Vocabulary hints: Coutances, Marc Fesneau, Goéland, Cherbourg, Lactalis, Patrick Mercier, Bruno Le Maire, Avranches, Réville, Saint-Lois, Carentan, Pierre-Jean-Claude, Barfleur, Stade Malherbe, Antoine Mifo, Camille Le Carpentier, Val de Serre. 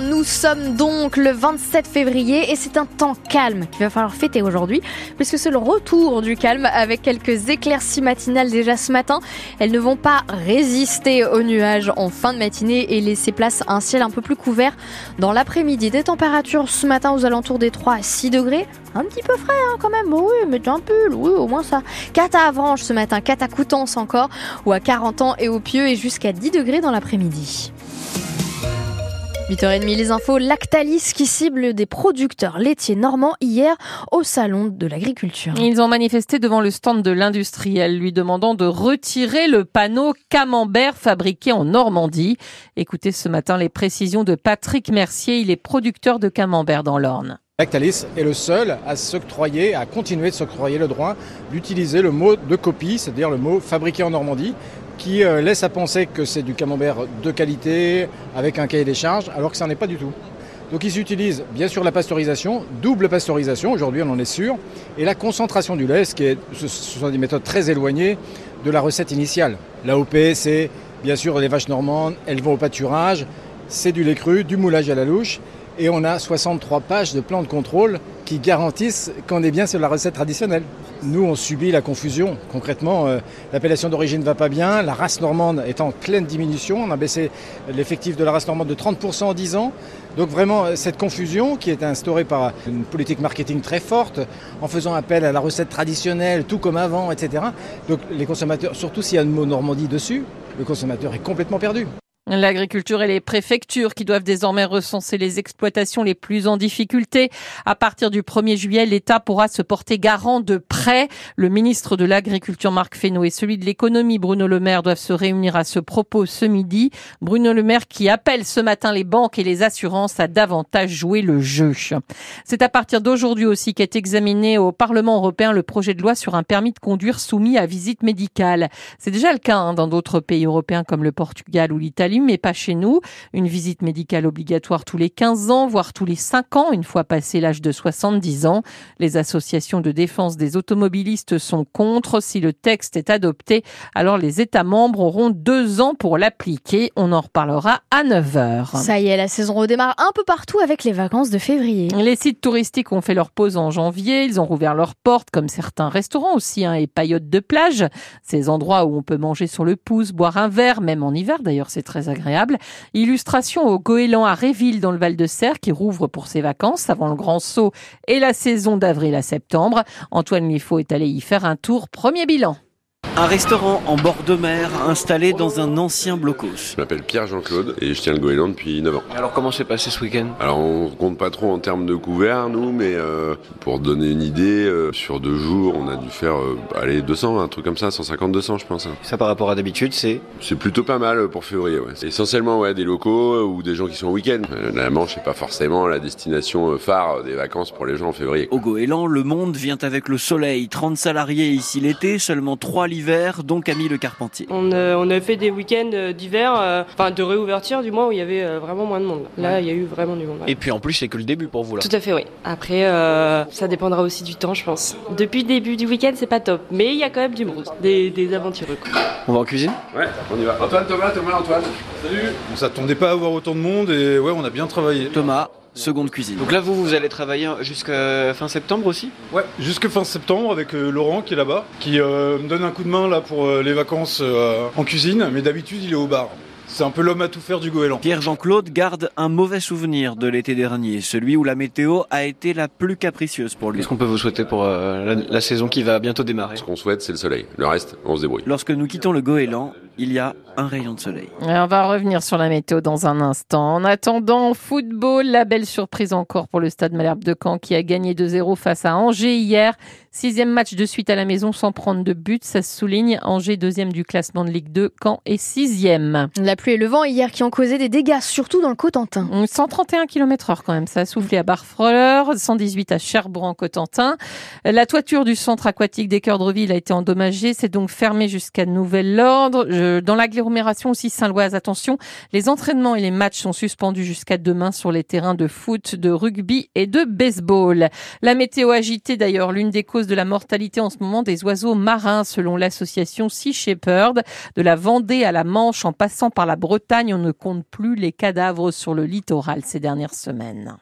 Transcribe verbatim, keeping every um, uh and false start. Nous sommes donc le vingt-sept février et c'est un temps calme qu'il va falloir fêter aujourd'hui puisque c'est le retour du calme avec quelques éclaircies matinales déjà ce matin. Elles ne vont pas résister aux nuages en fin de matinée et laisser place à un ciel un peu plus couvert dans l'après-midi. Des températures ce matin aux alentours des trois à six degrés. Un petit peu frais hein, quand même, oui, mettez un pull, oui, au moins ça. quatre à Avranches ce matin, quatre à Coutances encore, ou à Carentan et au Pieux et jusqu'à dix degrés dans l'après-midi. huit heures trente, les infos, Lactalis qui cible des producteurs laitiers normands hier au salon de l'agriculture. Ils ont manifesté devant le stand de l'industriel, lui demandant de retirer le panneau camembert fabriqué en Normandie. Écoutez ce matin les précisions de Patrick Mercier, il est producteur de camembert dans l'Orne. Lactalis est le seul à s'octroyer, à continuer de s'octroyer le droit d'utiliser le mot de copie, c'est-à-dire le mot fabriqué en Normandie, qui laisse à penser que c'est du camembert de qualité avec un cahier des charges, alors que ça n'est pas du tout. Donc ils utilisent bien sûr la pasteurisation, double pasteurisation, aujourd'hui on en est sûr, et la concentration du lait, ce qui est, ce sont des méthodes très éloignées de la recette initiale. L'A O P, c'est bien sûr les vaches normandes, elles vont au pâturage, c'est du lait cru, du moulage à la louche, et on a soixante-trois pages de plan de contrôle qui garantissent qu'on est bien sur la recette traditionnelle. Nous, on subit la confusion. Concrètement, euh, l'appellation d'origine ne va pas bien. La race normande est en pleine diminution. On a baissé l'effectif de la race normande de trente pour cent en dix ans. Donc vraiment, cette confusion qui est instaurée par une politique marketing très forte, en faisant appel à la recette traditionnelle, tout comme avant, et cetera. Donc les consommateurs, surtout s'il y a le mot Normandie dessus, le consommateur est complètement perdu. L'agriculture et les préfectures qui doivent désormais recenser les exploitations les plus en difficulté. À partir du premier juillet, l'État pourra se porter garant de prêts. Le ministre de l'Agriculture, Marc Fesneau, et celui de l'économie, Bruno Le Maire, doivent se réunir à ce propos ce midi. Bruno Le Maire qui appelle ce matin les banques et les assurances à davantage jouer le jeu. C'est à partir d'aujourd'hui aussi qu'est examiné au Parlement européen le projet de loi sur un permis de conduire soumis à visite médicale. C'est déjà le cas hein, dans d'autres pays européens comme le Portugal ou l'Italie, mais pas chez nous. Une visite médicale obligatoire tous les quinze ans, voire tous les cinq ans, une fois passé l'âge de soixante-dix ans. Les associations de défense des automobilistes sont contre. Si le texte est adopté, alors les États membres auront deux ans pour l'appliquer. On en reparlera à neuf heures. Ça y est, la saison redémarre un peu partout avec les vacances de février. Les sites touristiques ont fait leur pause en janvier. Ils ont rouvert leurs portes, comme certains restaurants aussi, hein, et paillotes de plage. Ces endroits où on peut manger sur le pouce, boire un verre, même en hiver d'ailleurs, c'est très agréable. Illustration au Goéland à Réville dans le Val de Serre qui rouvre pour ses vacances avant le grand saut et la saison d'avril à septembre. Antoine Mifo est allé y faire un tour. Premier bilan. Un restaurant en bord de mer installé dans un ancien blocos. Je m'appelle Pierre-Jean-Claude et je tiens le Goéland depuis neuf ans. Alors comment s'est passé ce week-end? Alors on compte pas trop en termes de couverts nous, mais euh, pour donner une idée, euh, sur deux jours on a dû faire euh, allez, deux cents, un truc comme ça, cent cinquante deux cents je pense. Hein. Ça par rapport à d'habitude c'est C'est plutôt pas mal pour février. Ouais. C'est essentiellement ouais, des locaux ou des gens qui sont au week-end. Euh, la Manche n'est pas forcément la destination phare des vacances pour les gens en février. Quoi. Au Goéland, le monde vient avec le soleil. trente salariés ici l'été, seulement trois l'hiver. Dont Camille Le Carpentier. On, euh, on a fait des week-ends d'hiver, euh, enfin de réouverture du mois où il y avait euh, vraiment moins de monde. Là, il y a eu vraiment du monde. Ouais. Et puis en plus, c'est que le début pour vous là. Tout à fait, oui. Après, euh, ça dépendra aussi du temps, je pense. Depuis le début du week-end, c'est pas top, mais il y a quand même du monde, des, des aventureux. Quoi. On va en cuisine ? Ouais, on y va. Antoine, Thomas, Thomas, Antoine. Salut. On s'attendait pas à avoir autant de monde et ouais, on a bien travaillé. Thomas. Seconde cuisine. Donc là, vous, vous allez travailler jusqu'à fin septembre aussi ? Ouais, jusqu'à fin septembre avec euh, Laurent qui est là-bas, qui euh, me donne un coup de main là pour euh, les vacances euh, en cuisine, mais d'habitude, il est au bar. C'est un peu l'homme à tout faire du Goéland. Pierre-Jean-Claude garde un mauvais souvenir de l'été dernier, celui où la météo a été la plus capricieuse pour lui. Qu'est-ce qu'on peut vous souhaiter pour euh, la, la saison qui va bientôt démarrer ? Ce qu'on souhaite, c'est le soleil. Le reste, on se débrouille. Lorsque nous quittons le Goéland, il y a un rayon de soleil. Alors, on va revenir sur la météo dans un instant. En attendant, football, la belle surprise encore pour le Stade Malherbe de Caen qui a gagné deux zéro face à Angers hier. Sixième match de suite à la maison sans prendre de but, ça se souligne. Angers deuxième du classement de Ligue deux, Caen est sixième. La pluie et le vent hier qui ont causé des dégâts, surtout dans le Cotentin. cent trente et un kilomètres heure quand même, ça a soufflé à Barfleur, cent dix-huit à Cherbourg en Cotentin. La toiture du centre aquatique d'Équerdreville a été endommagée, c'est donc fermé jusqu'à nouvel ordre. Je Euh, dans l'agglomération aussi Saint-Lois, attention, les entraînements et les matchs sont suspendus jusqu'à demain sur les terrains de foot, de rugby et de baseball. La météo agitée d'ailleurs, l'une des causes de la mortalité en ce moment des oiseaux marins, selon l'association Sea Shepherd. De la Vendée à la Manche, en passant par la Bretagne, on ne compte plus les cadavres sur le littoral ces dernières semaines.